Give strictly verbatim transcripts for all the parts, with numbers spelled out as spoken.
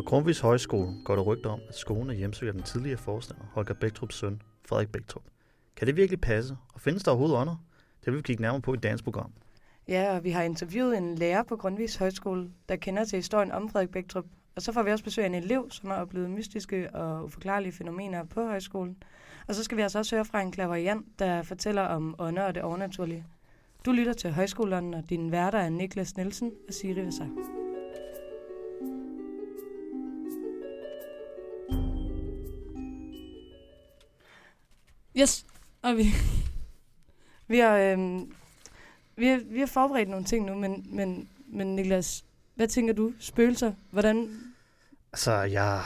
På Grundtvigs Højskole går der rygter om, at skolen er hjemsøgt af den tidligere forstander Holger Bæktrups søn, Frederik Bæktrup. Kan det virkelig passe, og findes der overhovedet ånder? Det vil vi kigge nærmere på i dagens program. Ja, og vi har interviewet en lærer på Grundtvigs Højskole, der kender til historien om Frederik Bæktrup. Og så får vi også besøg af en elev, som har oplevet mystiske og uforklarlige fænomener på højskolen. Og så skal vi altså også høre fra en clairvoyant, der fortæller om ånder og det overnaturlige. Du lytter til Højskolerne, og dine værter er Niklas Nielsen og Siri Vedsgaard. Yes, og vi... vi, har, øhm, vi, har, vi har forberedt nogle ting nu, men, men, men Niklas, hvad tænker du? Spøgelser? Hvordan? Altså, jeg,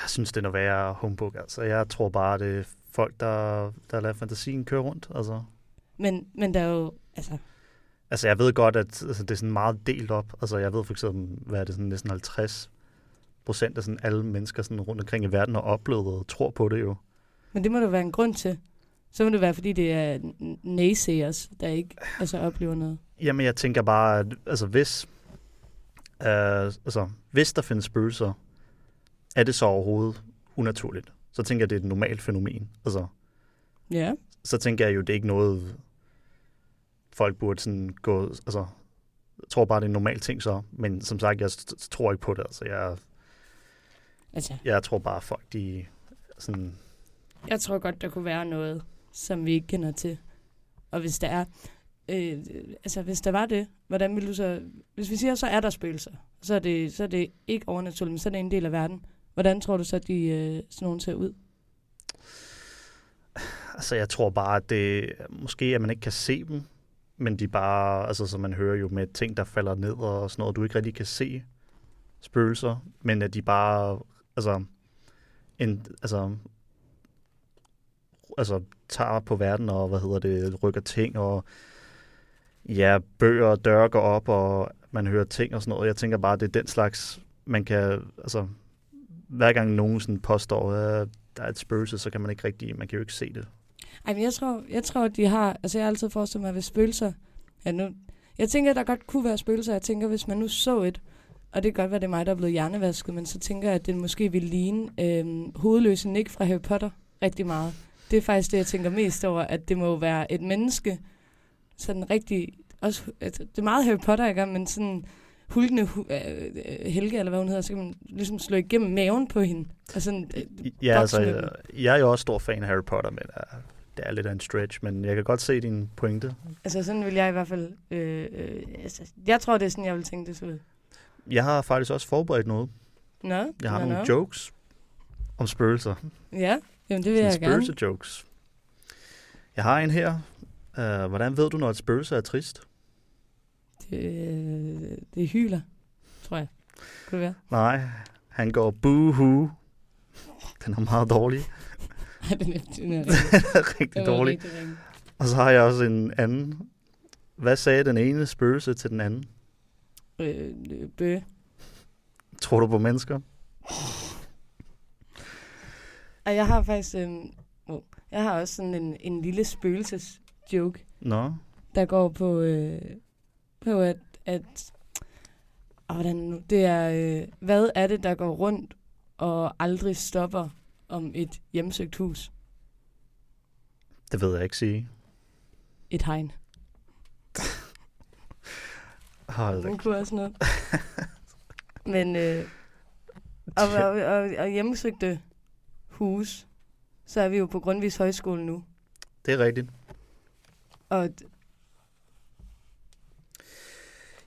jeg synes, det er noget værre humbug. Altså, jeg tror bare, det er folk, der, der lader fantasien køre rundt. Altså. Men, men der er jo... Altså, altså jeg ved godt, at altså, det er sådan meget delt op. Altså, jeg ved for eksempel, hvad er det, sådan næsten halvtreds procent af sådan alle mennesker sådan rundt omkring i verden har oplevet og tror på det jo. Men det må der være en grund til. Så må det være, fordi det er naysayers, der ikke altså, oplever noget. Jamen, jeg tænker bare, at altså, hvis, øh, altså, hvis der findes spøgelser, er det så overhovedet unaturligt? Så tænker jeg, det er et normalt fænomen. Altså, ja. Så tænker jeg jo, det er ikke noget, folk burde sådan gå... Altså, jeg tror bare, det er en normal ting så. Men som sagt, jeg tror ikke på det. Altså, jeg, altså. jeg tror bare, folk de... Sådan, jeg tror godt, der kunne være noget, som vi ikke kender til. Og hvis der er, øh, altså hvis der var det, hvordan vil du så, hvis vi siger, så er der spøgelser, så er det, så er det ikke overnaturligt, men så er det en del af verden. Hvordan tror du så, de øh, sådan nogen ser ud? Altså jeg tror bare, at det måske, at man ikke kan se dem, men de bare, altså som man hører jo med ting, der falder ned og sådan noget, du ikke rigtig kan se spøgelser, men at de bare, altså, en, altså, altså tager på verden og hvad hedder det rykker ting og ja bøger og døre går op og man hører ting og sådan noget. Jeg tænker bare det er den slags man kan altså hver gang nogen sådan påstår at der er et spøgelse, så kan man ikke rigtig man kan jo ikke se det. Ej, men jeg tror jeg tror de har altså jeg har altid forestillet mig ved spøgelser. Ja, nu jeg tænker der godt kunne være spøgelser. Jeg tænker hvis man nu så et og det kan godt være det er mig der er blevet hjernevasket, men så tænker jeg at det måske vil ligne øh, hovedløse Nick fra Harry Potter rigtig meget. Det er faktisk det, jeg tænker mest over, at det må være et menneske, sådan rigtig, også, det er meget Harry Potter, ikke? Men sådan hulkende Helge, eller hvad hun hedder, så kan man ligesom slå igennem maven på hende. Og sådan, ja, altså, jeg, jeg er jo også stor fan af Harry Potter, men det er lidt af en stretch, men jeg kan godt se dine pointe. Altså sådan vil jeg i hvert fald, øh, øh, altså, jeg tror, det er sådan, jeg vil tænke det så ud. Jeg har faktisk også forberedt noget. Nå, jeg har nå, nogle nå. jokes om spøgelser. Ja. Jamen, det vil jeg gerne. Spøgelse-jokes. Jeg har en her. Uh, hvordan ved du, når et spøgelse er trist? Det, det hyler, tror jeg. Kan det være? Nej, han går boo-hoo. Den er meget dårlig. Nej, den er, den er rigtig, rigtig dårlig. Rigtig, rigtig. Og så har jeg også en anden. Hvad sagde den ene spøgelse til den anden? Øh, bø. Tror du på mennesker? Og jeg har faktisk, øh, oh, jeg har også sådan en, en lille spøgelses-joke, no. der går på, øh, på at, at oh, hvordan, det er, øh, hvad er det, der går rundt og aldrig stopper om et hjemsøgt hus? Det ved jeg ikke sige. Et hegn. Hold da. Den kunne også noget. Men, øh, og, og, og, og hjemsøgte hus, så er vi jo på Grundtvigs Højskole nu. Det er rigtigt. Og d-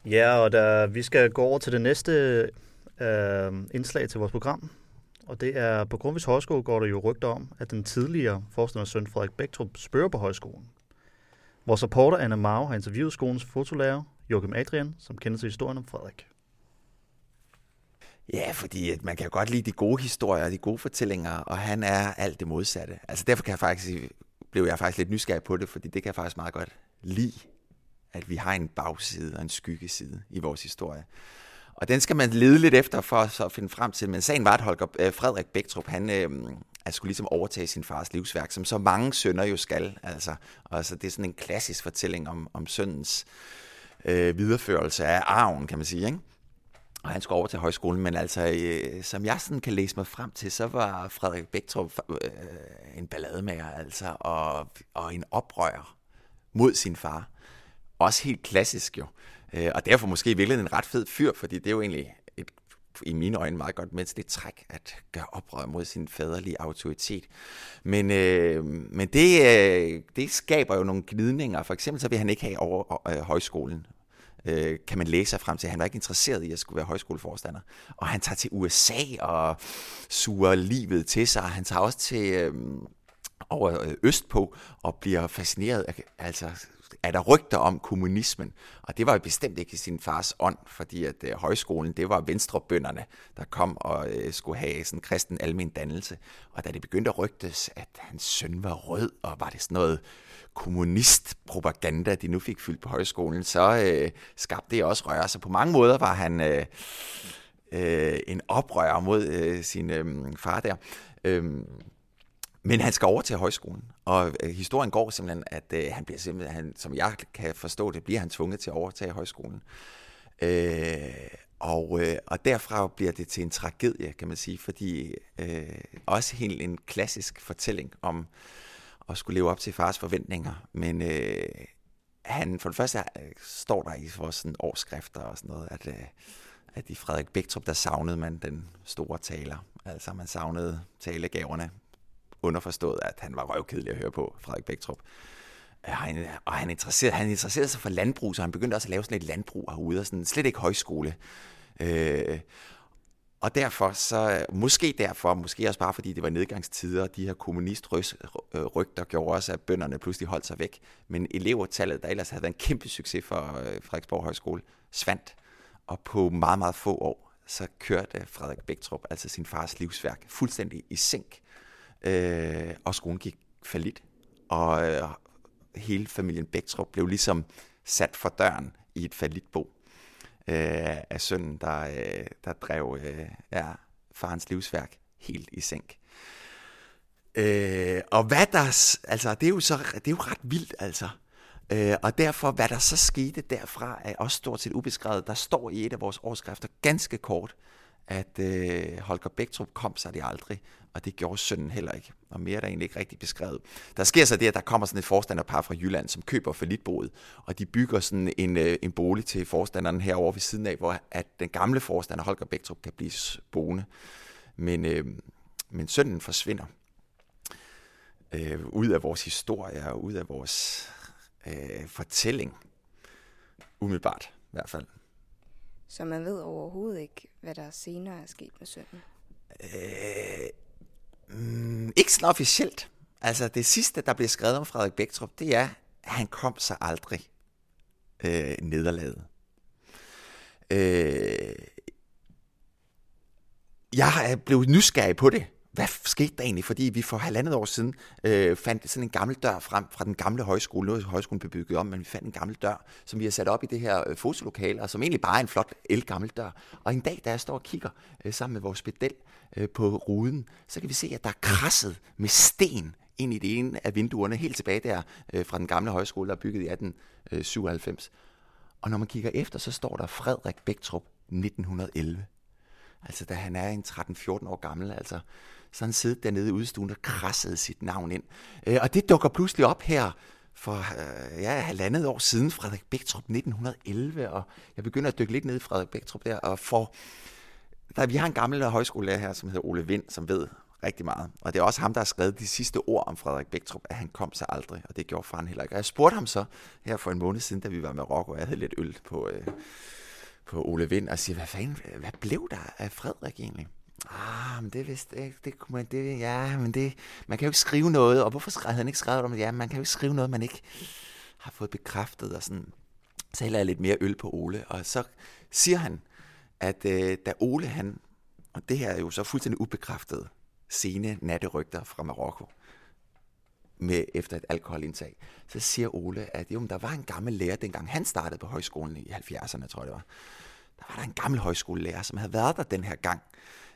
ja, og der, vi skal gå over til det næste øh, indslag til vores program, og det er, på Grundtvigs Højskole går der jo rygter om, at den tidligere forstanders søn Frederik Bæktrup spørger på højskolen. Vores reporter Anna Marv har interviewet skolens fotolærer, Joachim Adrian, som kender til historien om Frederik. Ja, fordi at man kan godt lide de gode historier og de gode fortællinger, og han er alt det modsatte. Altså derfor kan jeg faktisk, blev jeg faktisk lidt nysgerrig på det, fordi det kan jeg faktisk meget godt lide, at vi har en bagside og en skyggeside i vores historie. Og den skal man lede lidt efter for så at finde frem til. Men sagen var, at Holger, øh, Frederik Bæktrup, han øh, altså skulle ligesom overtage sin fars livsværk, som så mange sønner jo skal. Altså, altså det er sådan en klassisk fortælling om, om sønnens øh, videreførelse af arven, kan man sige, ikke? og han skulle over til højskolen, men altså, øh, som jeg sådan kan læse mig frem til, så var Frederik Bæktrup øh, en ballademager, altså, og, og en oprører mod sin far. Også helt klassisk jo, øh, og derfor måske i virkeligheden en ret fed fyr, fordi det er jo egentlig et, i mine øjne meget godt menneskeligt træk at gøre oprør mod sin faderlige autoritet. Men, øh, men det, øh, det skaber jo nogle gnidninger. For eksempel så vil han ikke have over øh, højskolen. Kan man læse sig frem til. Han var ikke interesseret i at skulle være højskoleforstander. Og han tager til U S A og suger livet til sig. Han tager også til øh, over østpå og bliver fascineret af, altså, er der rygter om kommunismen. Og det var jo bestemt ikke i sin fars ånd, fordi at øh, højskolen, det var venstrebønderne, der kom og øh, skulle have sådan kristen almen dannelse. Og da det begyndte at rygtes, at hans søn var rød, og var det sådan noget kommunistpropaganda, de nu fik fyldt på højskolen, så øh, skabte det også røre. Så på mange måder var han øh, øh, en oprører mod øh, sin øh, far der. Øh, Men han skal over til højskolen, og historien går simpelthen, at øh, han bliver simpelthen, han, som jeg kan forstå det, bliver han tvunget til at overtage højskolen. Øh, og, øh, og derfra bliver det til en tragedie, kan man sige, fordi øh, også helt en klassisk fortælling om at skulle leve op til fars forventninger, men øh, han for det første står der i vores sådan årskrifter og sådan noget, at, øh, at i Frederik Bæktrup, der savnede man den store taler, altså man savnede talegaverne. Underforstået, at han var røvkedelig at høre på, Frederik Bæktrup. Han, og han interesserede, han interesserede sig for landbrug, så han begyndte også at lave sådan et landbrug herude, og sådan, slet ikke højskole. Øh, og derfor, så måske derfor, måske også bare fordi det var nedgangstider, de her kommunistrygter gjorde også, at bønderne pludselig holdt sig væk. Men elevertallet, der ellers havde været en kæmpe succes for Frederiksborg Højskole, svandt. Og på meget, meget få år, så kørte Frederik Bæktrup, altså sin fars livsværk, fuldstændig i sænk. Øh, og skolen gik fallit, og øh, hele familien Bæktrup blev ligesom sat for døren i et fallitbo øh, af sønnen, der, øh, der drev øh, ja, farens livsværk helt i sænk. Øh, og hvad der, altså det er jo, så, det er jo ret vildt altså, øh, og derfor hvad der så skete derfra er også stort set ubeskrevet. Der står i et af vores årskrifter ganske kort, at øh, Holger Bæktrup kom sig det aldrig, og det gjorde sønnen heller ikke, og mere er der egentlig ikke rigtig beskrevet. Der sker så det, at der kommer sådan et forstanderpar fra Jylland, som køber fallitboet, og de bygger sådan en, øh, en bolig til forstanderen herover ved siden af, hvor at den gamle forstander Holger Bæktrup kan blive boende. Men, øh, men sønnen forsvinder øh, ud af vores historie og ud af vores øh, fortælling, umiddelbart i hvert fald. Så man ved overhovedet ikke, hvad der senere er sket med sønnen? Øh, mm, ikke sådan officielt. Altså det sidste, der bliver skrevet om Frederik Bæktrup, det er, at han kom sig aldrig øh, nederlaget. Øh, jeg blev nysgerrig på det. Hvad skete der egentlig? Fordi vi for halvandet år siden øh, fandt sådan en gammel dør frem fra den gamle højskole. Nu er højskolen blev bygget om, men vi fandt en gammel dør, som vi har sat op i det her øh, fotolokale, og som egentlig bare er en flot, ældgammel dør. Og en dag, da jeg står og kigger øh, sammen med vores pedel øh, på ruden, så kan vi se, at der er krasset med sten ind i det ene af vinduerne, helt tilbage der øh, fra den gamle højskole, der er bygget i atten syvoghalvfems. Og når man kigger efter, så står der Frederik Bæktrup nitten elleve. Altså da han er en tretten fjorten år gammel, altså så han sidder dernede i udstuen og krassede sit navn ind. Øh, og det dukker pludselig op her for øh, ja, halvandet år siden, Frederik Bæktrup nitten elleve, og jeg begynder at dykke lidt ned i Frederik Bæktrup der, og for, der, vi har en gammel højskolelærer her, som hedder Ole Vind, som ved rigtig meget, og det er også ham, der har skrevet de sidste ord om Frederik Bæktrup, at han kom sig aldrig, og det gjorde faren heller ikke. Og jeg spurgte ham så her for en måned siden, da vi var med Rocco, og jeg havde lidt øl på... Øh, på Ole Vind og siger, hvad fanden, hvad blev der af Frederik egentlig? Ah, men det vidste jeg, det kunne man, det, ja, men det, man kan jo ikke skrive noget, og hvorfor skrev han ikke skrevet om det? Ja, man kan jo ikke skrive noget, man ikke har fået bekræftet, og sådan, så hælder jeg lidt mere øl på Ole, og så siger han, at øh, da Ole han, og det her er jo så fuldstændig ubekræftet, sene natterygter fra Marokko, med efter et alkoholindtag, så siger Ole, at jo, der var en gammel lærer, dengang han startede på højskolen i halvfjerdserne, tror jeg det var. Der var der en gammel højskolelærer, som havde været der den her gang,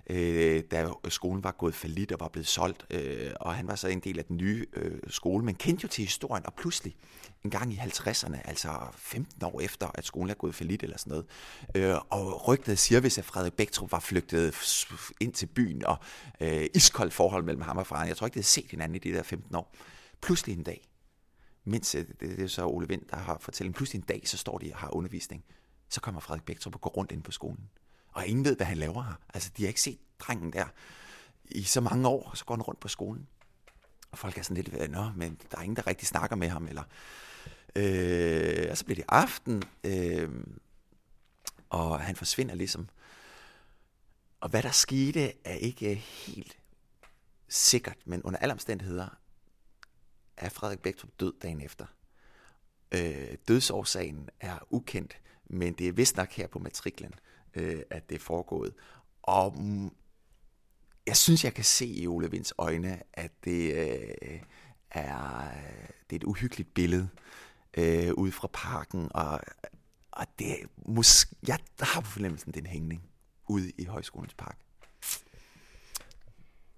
øh, da skolen var gået fallit og var blevet solgt, øh, og han var så en del af den nye øh, skole, men kendte jo til historien, og pludselig en gang i halvtredserne, altså femten år efter, at skolen er gået fallit eller sådan noget, øh, og rygtet siger, hvis at Frederik Bæktrup var flygtet ind til byen, og øh, iskoldt forhold mellem ham og faren. Jeg tror ikke, det havde set hinanden i de der femten år. Pludselig en dag, mens det, det er så Ole Vind, der har fortalt, pludselig en dag, så står de og har undervisning, så kommer Frederik Bæktrup og går rundt ind på skolen. Og ingen ved, hvad han laver her. Altså, de har ikke set drengen der i så mange år, og så går han rundt på skolen. Og folk er sådan lidt, nå, men der er ingen, der rigtig snakker med ham, eller... Øh, og så bliver det aften, øh, og han forsvinder ligesom. Og hvad der skete, er ikke helt sikkert, men under alle omstændigheder er Frederik Bæktrup død dagen efter. Øh, dødsårsagen er ukendt, men det er vist nok her på matriklen, øh, at det er foregået. Og mm, jeg synes, jeg kan se i Ole Vinds øjne, at det, øh, er, det er et uhyggeligt billede øh, ude fra parken. Og, og det er måske, jeg har på fornemmelsen, den hængning ude i Højskolens Park.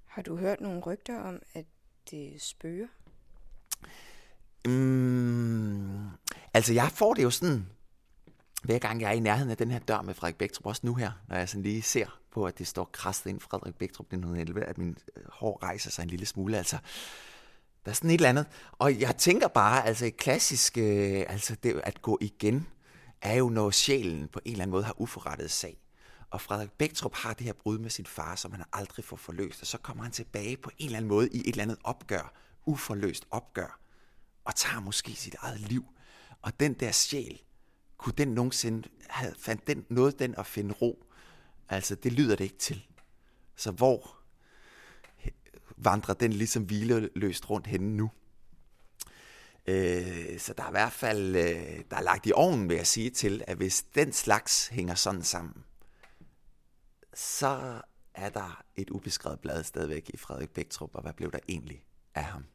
Har du hørt nogle rygter om, at det spøger? Mm, altså, jeg får det jo sådan... Hver gang jeg er i nærheden af den her dør med Frederik Bæktrup, også nu her, når jeg sådan lige ser på, at det står krasset ind Frederik Bæktrup nitten elleve, at min hår rejser sig en lille smule, altså, der er sådan et eller andet. Og jeg tænker bare, altså et klassisk, øh, altså det at gå igen, er jo når sjælen på en eller anden måde har uforrettet sag. Og Frederik Bæktrup har det her brud med sin far, som han aldrig får forløst, og så kommer han tilbage på en eller anden måde i et eller andet opgør, uforløst opgør, og tager måske sit eget liv. Og den der sjæl, kunne den nogensinde, havde, fandt den, noget den at finde ro? Altså, det lyder det ikke til. Så hvor vandrer den ligesom hvileløst rundt henne nu? Øh, så der er i hvert fald, øh, der er lagt i ovnen, vil jeg sige til, at hvis den slags hænger sådan sammen, så er der et ubeskrevet blad stadigvæk i Frederik Bæktrup, og hvad blev der egentlig af ham?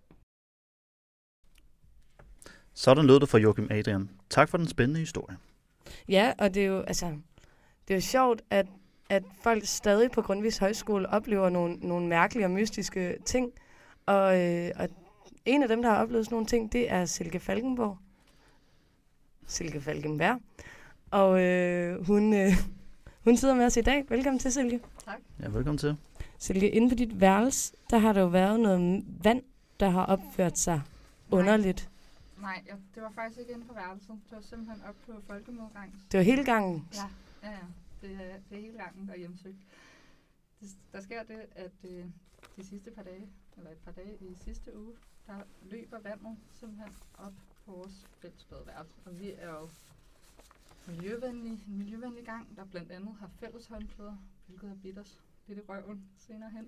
Sådan lød det fra Joachim Adrian. Tak for den spændende historie. Ja, og det er jo, altså, det er jo sjovt, at, at folk stadig på Grundtvigs Højskole oplever nogle, nogle mærkelige og mystiske ting. Og, øh, og en af dem, der har oplevet sådan nogle ting, det er Silke Falkenberg. Silke Falkenberg. Og øh, hun, øh, hun sidder med os i dag. Velkommen til, Silke. Tak. Ja, velkommen til. Silke, inde på dit værelse, der har der jo været noget vand, der har opført sig underligt. Nej, jeg, det var faktisk ikke inde på værelset. Det var simpelthen op på folkemodgangen. Det var hele gangen? Ja, ja, ja. Det, er, det er hele gangen, der er hjemsøgt. Det, der sker det, at øh, de sidste par dage, eller et par dage i sidste uge, der løber vandet simpelthen op på vores fællesbadeværelse. Og vi er jo miljøvenlige, en miljøvenlig gang, der blandt andet har fælles håndklæder, hvilket har bidt os lidt i røven senere hen.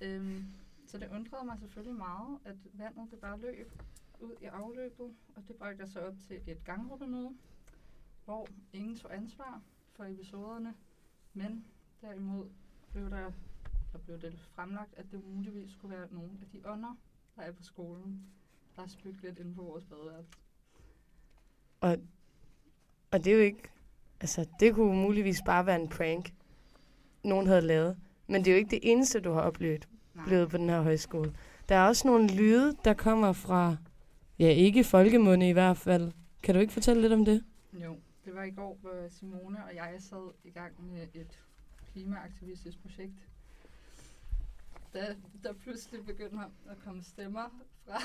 Øhm, så det undrede mig selvfølgelig meget, at vandet det bare løb ud i afløbet, og det bragte jeg så op til et ganggruppemøde, hvor ingen tog ansvar for episoderne, men derimod blev der, der blev det fremlagt, at det muligvis skulle være nogle af de ånder, der er på skolen, der er spøgt lidt inde på vores badeværelse. Og, og det er jo ikke, altså det kunne muligvis bare være en prank, nogen havde lavet, men det er jo ikke det eneste, du har oplevet blevet på den her højskole. Der er også nogle lyde, der kommer fra... Ja, ikke folkemunde i hvert fald. Kan du ikke fortælle lidt om det? Jo, det var i går, hvor Simone og jeg sad i gang med et klimaaktivistisk projekt. Der, der pludselig begyndte at komme stemmer fra,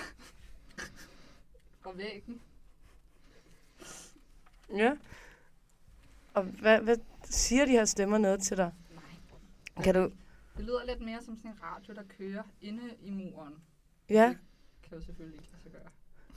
fra væggen. Ja. Og hvad, hvad siger de her stemmer noget til dig? Nej. Kan du... Det lyder lidt mere som sådan en radio, der kører inde i muren. Ja. Det kan jo selvfølgelig ikke så gøre.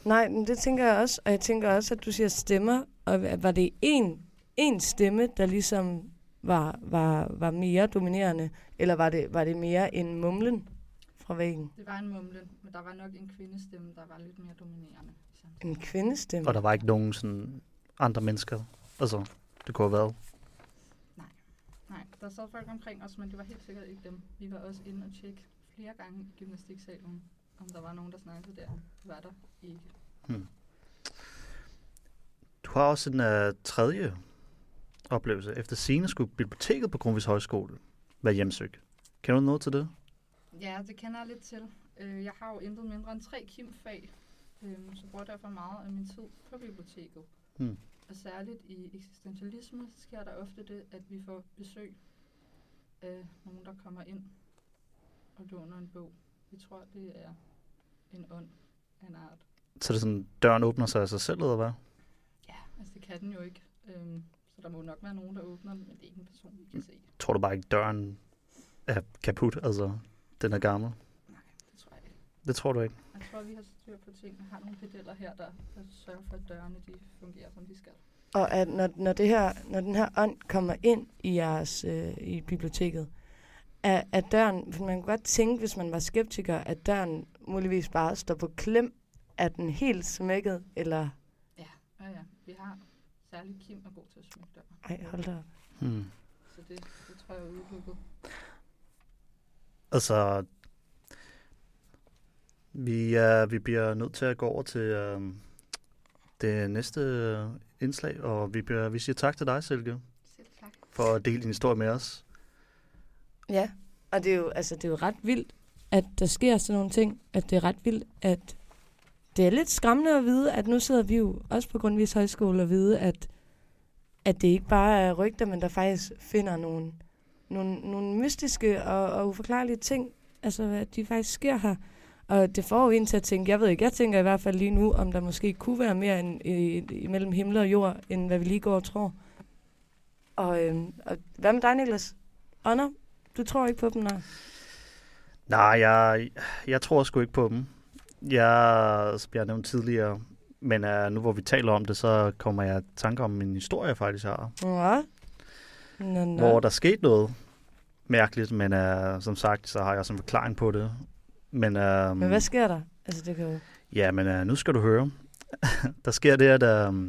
Nej, men det tænker jeg også, og jeg tænker også, at du siger stemmer, og var det én, én stemme, der ligesom var, var, var mere dominerende, eller var det, var det mere en mumlen fra væggen? Det var en mumlen, men der var nok en kvindestemme, der var lidt mere dominerende. Sådan. En kvindestemme? Og der var ikke nogen sådan andre mennesker, altså det kunne have været? Nej, nej, der sad folk omkring os, men det var helt sikkert ikke dem. Vi var også inde og tjekke flere gange i gymnastiksalen, om der var nogen, der snakkede der. Det var der ikke. Hmm. Du har også en uh, tredje oplevelse. Efter scene skulle biblioteket på Grundtvigs Højskole være hjemsøgt. Kender du noget til det? Ja, det kender jeg lidt til. Jeg har jo intet mindre end tre kimfag, så bruger jeg derfor meget af min tid på biblioteket. Hmm. Og særligt i eksistentialisme sker der ofte det, at vi får besøg af nogen, der kommer ind og låner en bog. Vi tror, det er en ånd af en art. Så det er sådan, døren åbner sig af sig selv, eller hvad? Ja, altså det kan den jo ikke. Øhm, så der må nok være nogen, der åbner den, men det er ikke en person, vi kan se. Tror du bare ikke, døren er kaput, altså den er gammel? Nej, det tror jeg ikke. Det tror du ikke? Jeg tror, vi har styr på ting. Vi har nogle pedeller her, der sørger for, at dørene de fungerer, som de skal. Og at når, når, det her, når den her ånd kommer ind i jeres øh, i biblioteket, at, at døren, man kan godt tænke, hvis man var skeptiker, at døren muligvis bare står på klem. Er den helt smækket, eller? Ja, ja, ja. Vi har særligt Kim er god til at smække døren. Ej, hold da op. Hmm. Så det, det tror jeg er udviklet. Altså, vi, uh, vi bliver nødt til at gå over til uh, det næste uh, indslag, og vi, bliver, vi siger tak til dig, Silke. Selv tak. For at dele din historie med os. Ja, og det er jo, altså, det er jo ret vildt, at der sker sådan nogle ting, at det er ret vildt, at det er lidt skræmmende at vide, at nu sidder vi jo også på Grundtvigs Højskole og vide, at, at det ikke bare er rygter, men der faktisk finder nogle, nogle, nogle mystiske og, og uforklarlige ting, altså at de faktisk sker her. Og det får jo en til at tænke, jeg ved ikke, jeg tænker i hvert fald lige nu, om der måske kunne være mere end, i, imellem himmel og jord, end hvad vi lige går og tror. Og, øhm, og hvad med dig, Niklas? Ånder? Du tror ikke på dem, nej? Nej, jeg, jeg tror sgu ikke på dem. Jeg, som jeg nævnte tidligere, men uh, nu hvor vi taler om det, så kommer jeg i tanke om en historie, jeg faktisk har. Ja. Nå, nå. Hvor der skete noget mærkeligt, men uh, som sagt, så har jeg også en forklaring på det. Men, uh, men hvad sker der? Altså, det kan jo... Ja, men uh, nu skal du høre. Der sker det, at uh,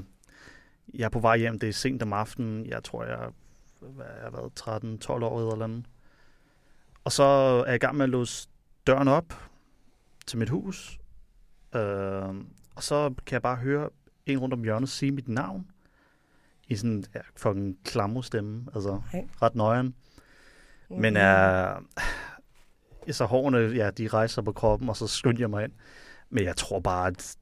jeg er på vej hjem. Det er sent om aftenen. Jeg tror, jeg, jeg har været tretten tolv år eller, eller andet. Og så er jeg i gang med at låse døren op til mit hus, øh, og så kan jeg bare høre en rundt om hjørnet sige mit navn, i sådan ja, fucking klamre stemme, altså hey. Ret nøjeren. Mm. Men øh, så hårene, ja, de rejser på kroppen, og så skynder jeg mig ind. Men jeg tror bare, at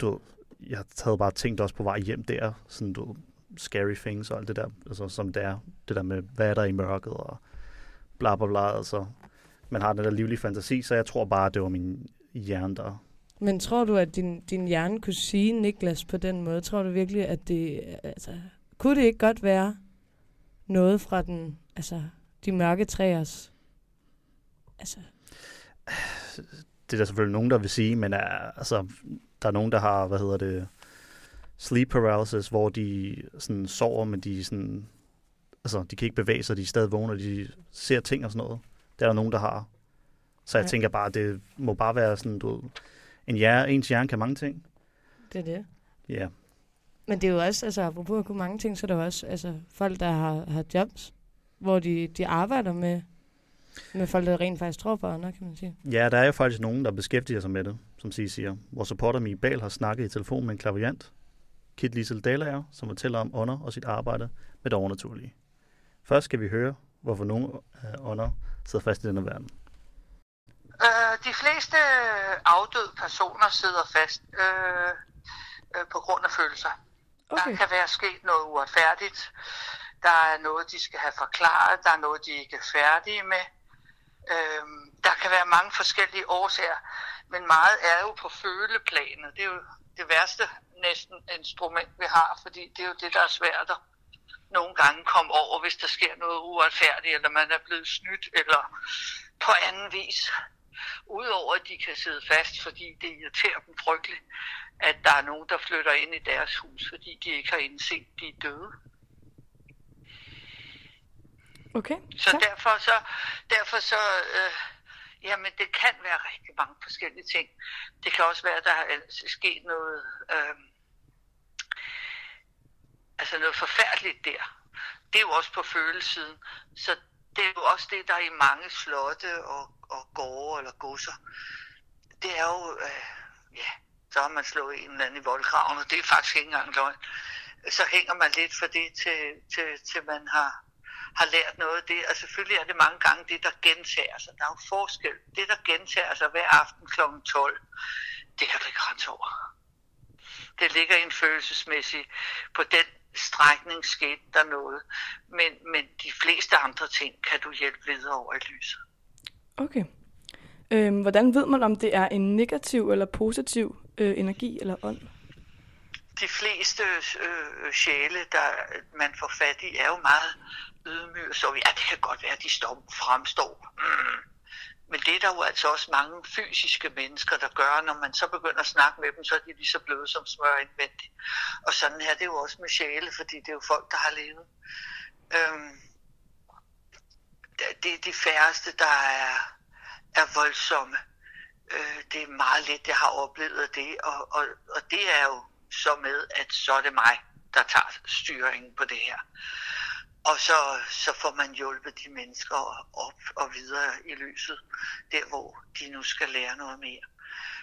du, jeg havde bare tænkt også på vej hjem der, sådan du, scary things og alt det der, altså som det er, det der med, hvad er der i mørket, og bla bla bla, altså. Man har den der livlige fantasi, så jeg tror bare, det var min hjerne der. Men tror du, at din, din hjerne kunne sige Niklas på den måde? Tror du virkelig, at det... Altså, kunne det ikke godt være noget fra den, altså, de mørke træers... Altså... Det er der selvfølgelig nogen, der vil sige, men altså, der er nogen, der har, hvad hedder det, sleep paralysis, hvor de sådan sover, men de sådan... Altså, de kan ikke bevæge sig, de er stadig vågne, og de ser ting og sådan noget. Det er der nogen, der har. Så jeg ja. tænker bare, det må bare være sådan, du ved, en hjerne, ens hjerne kan mange ting. Det er det. Ja. Yeah. Men det er jo også, altså apropos at kunne mange ting, så er der også altså, folk, der har, har jobs, hvor de, de arbejder med, med folk, der rent faktisk tror på andre, kan man sige. Ja, der er jo faktisk nogen, der beskæftiger sig med det, som Siri siger. Vores supporter Mie Bahl har snakket i telefon med en klaviant, Kit Lisele Dahlager, som fortæller om ånder og sit arbejde med det overnaturlige. Først skal vi høre, hvorfor nogle ånder sidder fast i denne verden. Uh, de fleste afdøde personer sidder fast uh, uh, på grund af følelser. Okay. Der kan være sket noget uretfærdigt. Der er noget, de skal have forklaret. Der er noget, de ikke er færdige med. Uh, der kan være mange forskellige årsager. Men meget er jo på føleplanet. Det er jo det værste næsten instrument, vi har. Fordi det er jo det, der er svært at nogle gange komme over, hvis der sker noget uretfærdigt, eller man er blevet snydt, eller på anden vis. Udover at de kan sidde fast, fordi det irriterer dem frygteligt, at der er nogen, der flytter ind i deres hus, fordi de ikke har indset, de er døde. Okay. Så, så. derfor så, derfor så øh, jamen det kan være rigtig mange forskellige ting. Det kan også være, at der er sket noget... Øh, Altså noget forfærdeligt der. Det er jo også på følelsesiden. Så det er jo også det, der er i mange slotte og, og gårde eller godser. Det er jo, øh, ja, så har man slået en eller anden i voldgraven, og det er faktisk ikke engang løgn. Så hænger man lidt for det, til, til, til man har, har lært noget af det, og selvfølgelig er det mange gange det, der gentager sig. Der er jo forskel. Det, der gentager sig hver aften klokken tolv, det kan du ikke rense over. Det ligger i en følelsesmæssig, på den strækning skete der noget, men, men de fleste andre ting kan du hjælpe videre over i lyset. Okay. Øhm, hvordan ved man, om det er en negativ eller positiv øh, energi eller ånd? De fleste øh, sjæle, der man får fat i, er jo meget ydmyge, så ja, det kan godt være, at de står, fremstår. Mm. Men det er der jo altså også mange fysiske mennesker, der gør, når man så begynder at snakke med dem, så er de lige så bløde som smør indvendigt. Og sådan her, det er jo også med sjæle, fordi det er jo folk, der har levet. Øhm, det er de færreste, der er, er voldsomme. Øh, det er meget lidt, jeg har oplevet det, og, og, og det er jo så med, at så er det mig, der tager styringen på det her. Og så, så får man hjulpet de mennesker op og videre i lyset, der hvor de nu skal lære noget mere.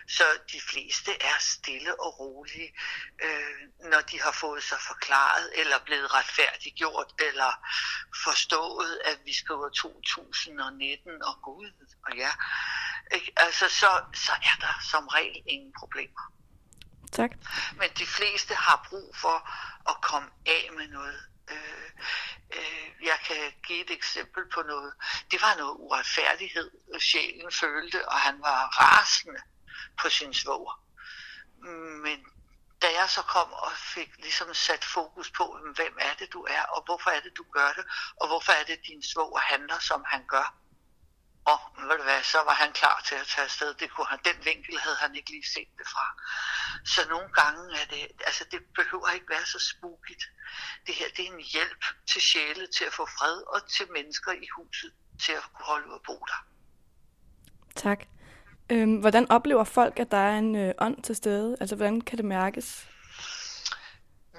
Så de fleste er stille og rolige, øh, når de har fået sig forklaret, eller blevet retfærdiggjort, eller forstået, at vi skriver to tusind nitten og Gud, og ja. Altså, så, så er der som regel ingen problemer. Tak. Men de fleste har brug for at komme af med noget. Øh, øh, jeg kan give et eksempel på noget. Det var noget uretfærdighed, sjælen følte, og han var rasende på sin svoger. Men da jeg så kom og fik ligesom sat fokus på, hvem er det du er, og hvorfor er det du gør det, og hvorfor er det din svoger handler, som han gør. Og ved du hvad, så var han klar til at tage afsted. Det kunne han. Den vinkel havde han ikke lige set det fra. Så nogle gange er det, altså det behøver ikke være så spookigt. Det her, det er en hjælp til sjæle til at få fred og til mennesker i huset til at kunne holde ud og bo der. Tak. Øhm, hvordan oplever folk, at der er en øh, ånd til stede? Altså hvordan kan det mærkes?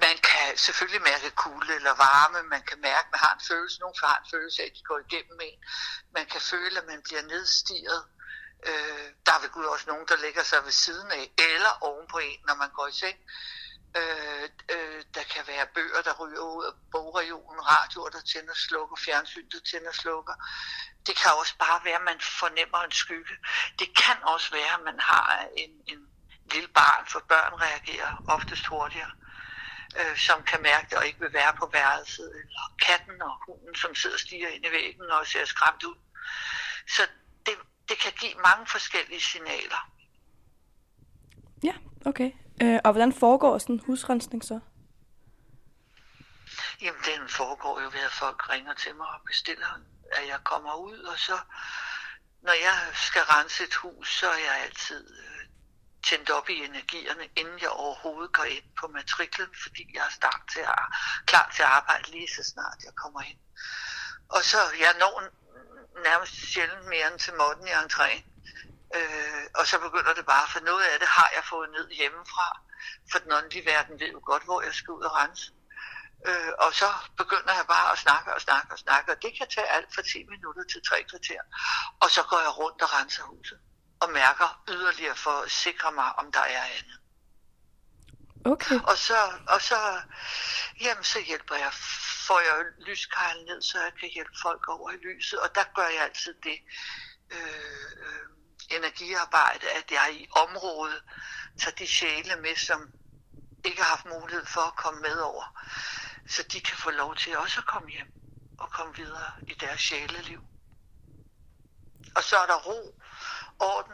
Man kan selvfølgelig mærke kulde eller varme, man kan mærke, at man har en følelse, nogen har en følelse af, at de går igennem en. Man kan føle, at man bliver nedstiget. Øh, der er ved Gud også nogen, der lægger sig ved siden af, eller oven på en, når man går i seng. Øh, øh, der kan være bøger, der ryger ud af bogreolen, radioer, der tænder og slukker, fjernsyn, der tænder og slukker. Det kan også bare være, at man fornemmer en skygge. Det kan også være, at man har en, en lille barn, for børn reagerer oftest hurtigere. Øh, som kan mærke det og ikke vil være på værelset, eller katten og hunden, som sidder og stiger ind i væggen og ser skræmt ud. Så det, det kan give mange forskellige signaler. Ja, okay. Øh, og hvordan foregår sådan en husrensning så? Jamen, den foregår jo ved, at folk ringer til mig og bestiller, at jeg kommer ud, og så når jeg skal rense et hus, så er jeg altid øh, tændt op i energierne, inden jeg overhovedet går ind på matriklen, fordi jeg er start til at, klar til at arbejde lige så snart jeg kommer ind. Og så jeg når nærmest sjældent mere end til måtten i entréen, øh, og så begynder det bare, for noget af det har jeg fået ned hjemmefra, for den åndelige verden ved jo godt, hvor jeg skal ud og rense. Øh, og så begynder jeg bare at snakke og snakke og snakke, og det kan tage alt fra ti minutter til tre kvarter, og så går jeg rundt og renser huset. Og mærker yderligere for at sikre mig, om der er andet. Okay. Og så, og så, jamen, så hjælper jeg, får jeg lyskejlen ned, så jeg kan hjælpe folk over i lyset. Og der gør jeg altid det øh, energiarbejde, at jeg i området tager de sjæle med, som ikke har haft mulighed for at komme med over. Så de kan få lov til også at komme hjem og komme videre i deres sjæleliv. Og så er der ro, orden,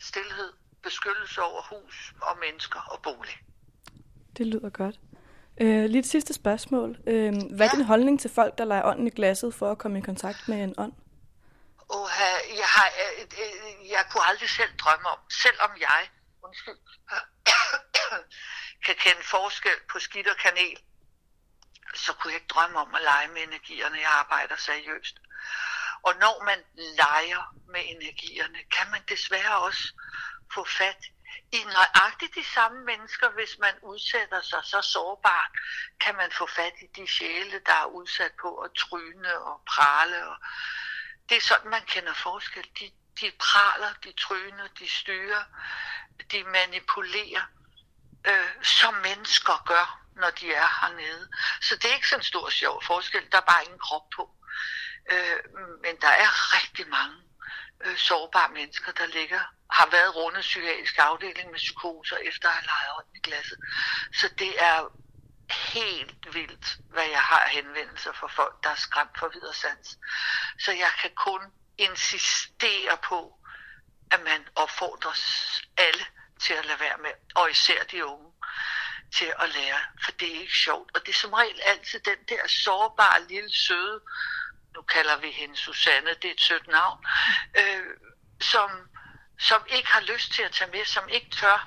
stilhed, beskyttelse over hus og mennesker og bolig. Det lyder godt. Øh, lige et sidste spørgsmål. Øh, hvad er ja. din holdning til folk, der leger ånden i glasset for at komme i kontakt med en ånd? Åh, jeg, jeg, jeg kunne aldrig selv drømme om, selvom jeg undskyld, kan kende forskel på skidt og kanel, så kunne jeg ikke drømme om at lege med energierne. Jeg arbejder seriøst. Og når man leger med energierne, kan man desværre også få fat i nøjagtigt de samme mennesker, hvis man udsætter sig så sårbart, kan man få fat i de sjæle, der er udsat på at tryne og prale. Og det er sådan, man kender forskel. De, de praler, de tryner, de styrer, de manipulerer, øh, som mennesker gør, når de er hernede. Så det er ikke sådan en stor sjov forskel, der er bare ingen krop på. Øh, men der er rigtig mange øh, sårbare mennesker, der ligger, har været rundet psykiatrisk afdeling med psykoser, efter at have leget hånden i glasset. Så det er helt vildt, hvad jeg har henvendelser for folk, der er skræmt for videre sans. Så jeg kan kun insistere på, at man opfordrer alle til at lade være med, og især de unge, til at lære, for det er ikke sjovt. Og det er som regel altid den der sårbare, lille, søde, nu kalder vi hende Susanne, det er et sødt navn, øh, som, som ikke har lyst til at tage med, som ikke tør,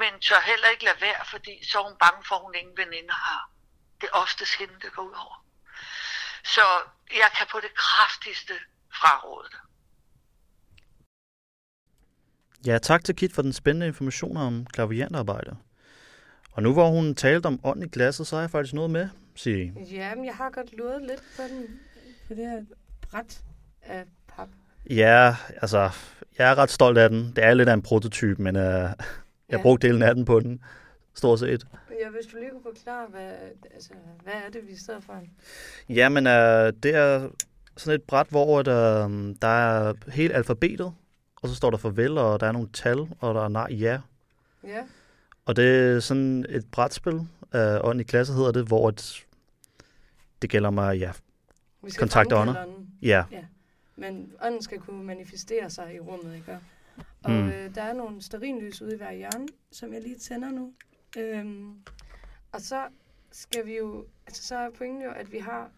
men tør heller ikke lade være, fordi så er hun bange for, at hun ingen veninde har. Det er oftest hende, der går ud over. Så jeg kan på det kraftigste fraråde det. Ja, tak til Kit for den spændende information om klaviantarbejde. Og nu hvor hun talte om ånd i glasset, så har jeg faktisk noget med, Siri. Jamen, jeg har godt luret lidt på, den, på det her bræt af pap. Ja, altså, jeg er ret stolt af den. Det er lidt af en prototype, men uh, jeg ja. brugte hele natten på den, stort set. Ja, hvis du lige kunne forklare, hvad, altså, hvad er det, vi sidder for? Jamen, uh, det er sådan et bræt, hvor der, um, der er helt alfabetet, og så står der farvel, og der er nogle tal, og der er nej, ja. Ja. Og det er sådan et brætspil, øh, ånd i klasse hedder det, hvor et, det gælder mig, ja, kontakt ånden. Ja. ja. Men ånden skal kunne manifestere sig i rummet, ikke? Og mm. øh, der er nogle stearinlys ude i hver hjørne, som jeg lige tænder nu. Øhm, og så skal vi jo, altså så er pointen jo, at vi har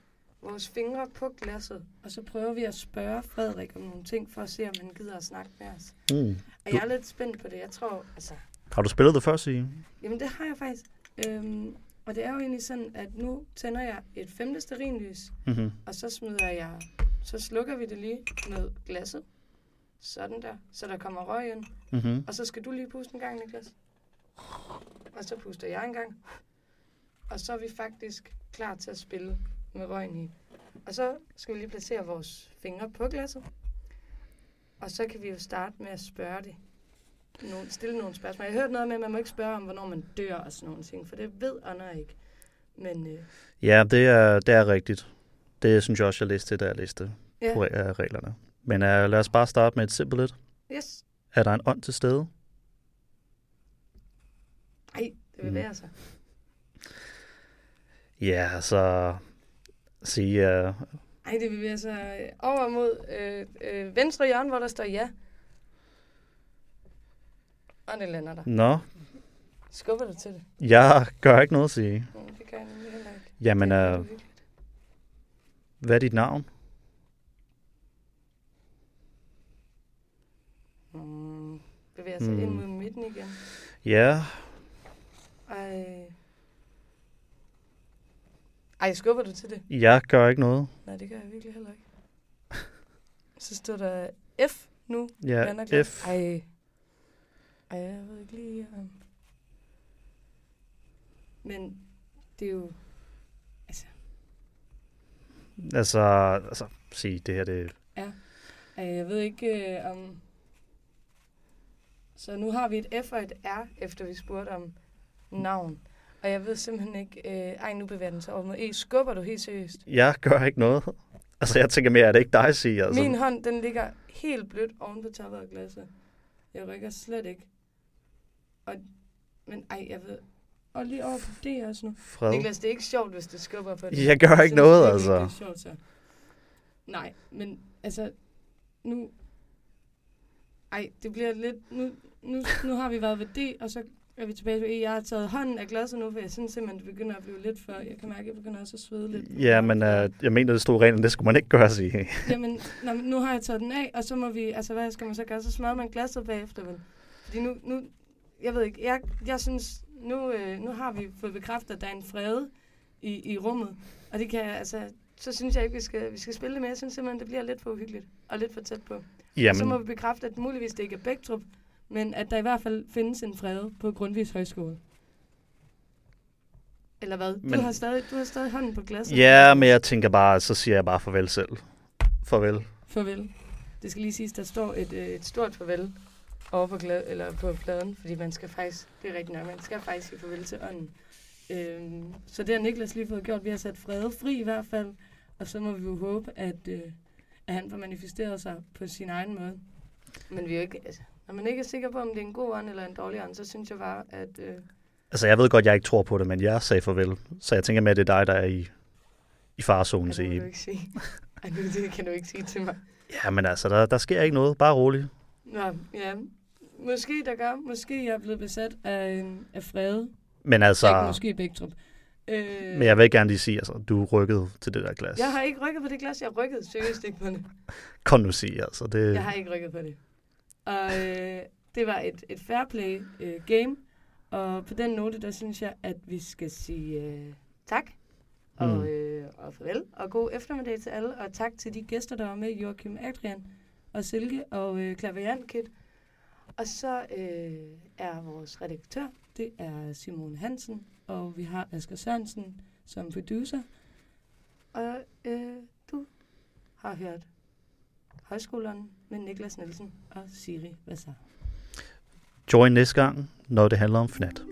vores fingre på glasset, og så prøver vi at spørge Frederik om nogle ting, for at se, om han gider at snakke med os. Mm. Og jeg er lidt spændt på det. Jeg tror, altså... Har du spillet det før, Sige? Jamen, det har jeg faktisk. Øhm, og det er jo egentlig sådan, at nu tænder jeg et femte stearinlys, mm-hmm. og så smider jeg... Så slukker vi det lige med glasset. Sådan der. Så der kommer røg ind. Mm-hmm. Og så skal du lige puste en gang, Niklas. Og så puster jeg en gang. Og så er vi faktisk klar til at spille med røgen i. Og så skal vi lige placere vores fingre på glasset. Og så kan vi jo starte med at spørge det. Nogle, stille nogle spørgsmål. Jeg hørte noget med, at man må ikke spørge om, hvornår man dør og sådan nogle ting, for det ved andre ikke. Men, øh... Ja, det er, det er rigtigt. Det synes jeg også, jeg læste til, da jeg læste ja. på reglerne. Men øh, lad os bare starte med et simpelt et. Yes. Er der en ånd til stede? Nej, det bevæger mm. sig. Ja, så... Sige... Øh... Ej, det bevæger sig over mod øh, øh, venstre hjørne, hvor der står ja. Og det lander der. Nå. Skubber du til det? Jeg gør ikke noget at sige. Mm, det gør jeg nemlig heller ikke. Jamen, øh, hvad er dit navn? Mm, bevæger sig mm. ind mod midten igen. Ja. Ej. Ej, skubber du til det? Jeg gør ikke noget. Nej, det gør jeg virkelig heller ikke. Så står der F nu. Ja, lander F. Ej. Ej, jeg ved ikke lige... Um... Men det er jo... Altså... Altså, altså sig, det her, det... Ja. Ej, jeg ved ikke øh, om... Så nu har vi et F og et R, efter vi spurgte om navn. Og jeg ved simpelthen ikke... Øh... Ej, nu bevæger den sig over mod E. Skubber du helt seriøst? Jeg gør ikke noget. Altså, jeg tænker mere, er det ikke dig, siger? Altså... Min hånd, den ligger helt blødt oven på toppen af glasset. Jeg rykker slet ikke. Og, men ej, jeg ved... Og lige over på det også nu. Fred. Niklas, det er ikke sjovt, hvis det skubber på det. Jeg gør ikke synes, noget, det altså. Det er ikke sjovt, så. Nej, men altså... Nu... Ej, det bliver lidt... Nu, nu, nu har vi været ved D, og så er vi tilbage til E. Jeg har taget hånden af glasset nu, for jeg synes simpelthen, det begynder at blive lidt for... Jeg kan mærke, at jeg begynder også at svede lidt. Ja, men øh, jeg mener, det stod rent, og det skulle man ikke gøre, sige. Jamen, nå, nu har jeg taget den af, og så må vi... Altså, hvad skal man så gøre? Så smadrer man glasset bagefter, vel? Fordi nu... nu jeg ved ikke, jeg, jeg synes... Nu, øh, nu har vi fået bekræftet, at der er en fred i, i rummet. Og det kan... Altså, så synes jeg ikke, vi skal, vi skal spille det med. Jeg synes simpelthen, det bliver lidt for uhyggeligt. Og lidt for tæt på. Jamen. Og så må vi bekræfte, at muligvis det ikke er Bæktrup, men at der i hvert fald findes en fred på Grundtvigs Højskole. Eller hvad? Men, du, har stadig, du har stadig hånden på glasset. Ja, men jeg tænker bare, så siger jeg bare farvel selv. Farvel. Farvel. Det skal lige siges, der står et, et stort farvel over på, gla- eller på pladen, fordi man skal faktisk, det er rigtigt nok, man skal faktisk sige farvel til ånden. Øhm, så det har Niklas lige fået gjort. Vi har sat fred fri i hvert fald, Og så må vi jo håbe, at, øh, at han får manifesteret sig på sin egen måde. Men vi er jo ikke, altså, når man ikke er sikker på, om det er en god ånd eller en dårlig ånd, så synes jeg bare, at... Øh... Altså, jeg ved godt, jeg ikke tror på det, men jeg sagde farvel. Så jeg tænker med, at det er dig, der er i, i farezonen. Ej, det kan du ikke sige. Ej, det kan du ikke sige til mig. Ja, men altså, der, der sker ikke noget. Bare roligt. Nå, ja. Måske der gør. Måske jeg er blevet besat af, en, af Frede. Men altså... Ikke måske Bæktrup. Øh... Men jeg vil gerne lige sige, altså, du rykkede til det der glas. Jeg har ikke rykket på det glas. Jeg rykkede seriøst ikke på det. Kan du sige, altså. Det... Jeg har ikke rykket på det. Og øh, det var et, et fair play øh, game. Og på den note, der synes jeg, at vi skal sige øh, tak. Og, mm. øh, og farvel. Og god eftermiddag til alle. Og tak til de gæster, der var med. Joachim Adrian og Silke og øh, Klaverant Kit. Og så øh, er vores redaktør, det er Simone Hansen. Og vi har Asger Sørensen som producer. Og øh, du har hørt Højskolerne med Niklas Nielsen og Siri Vedsgaard. Join næste gang, når det handler om F N A T.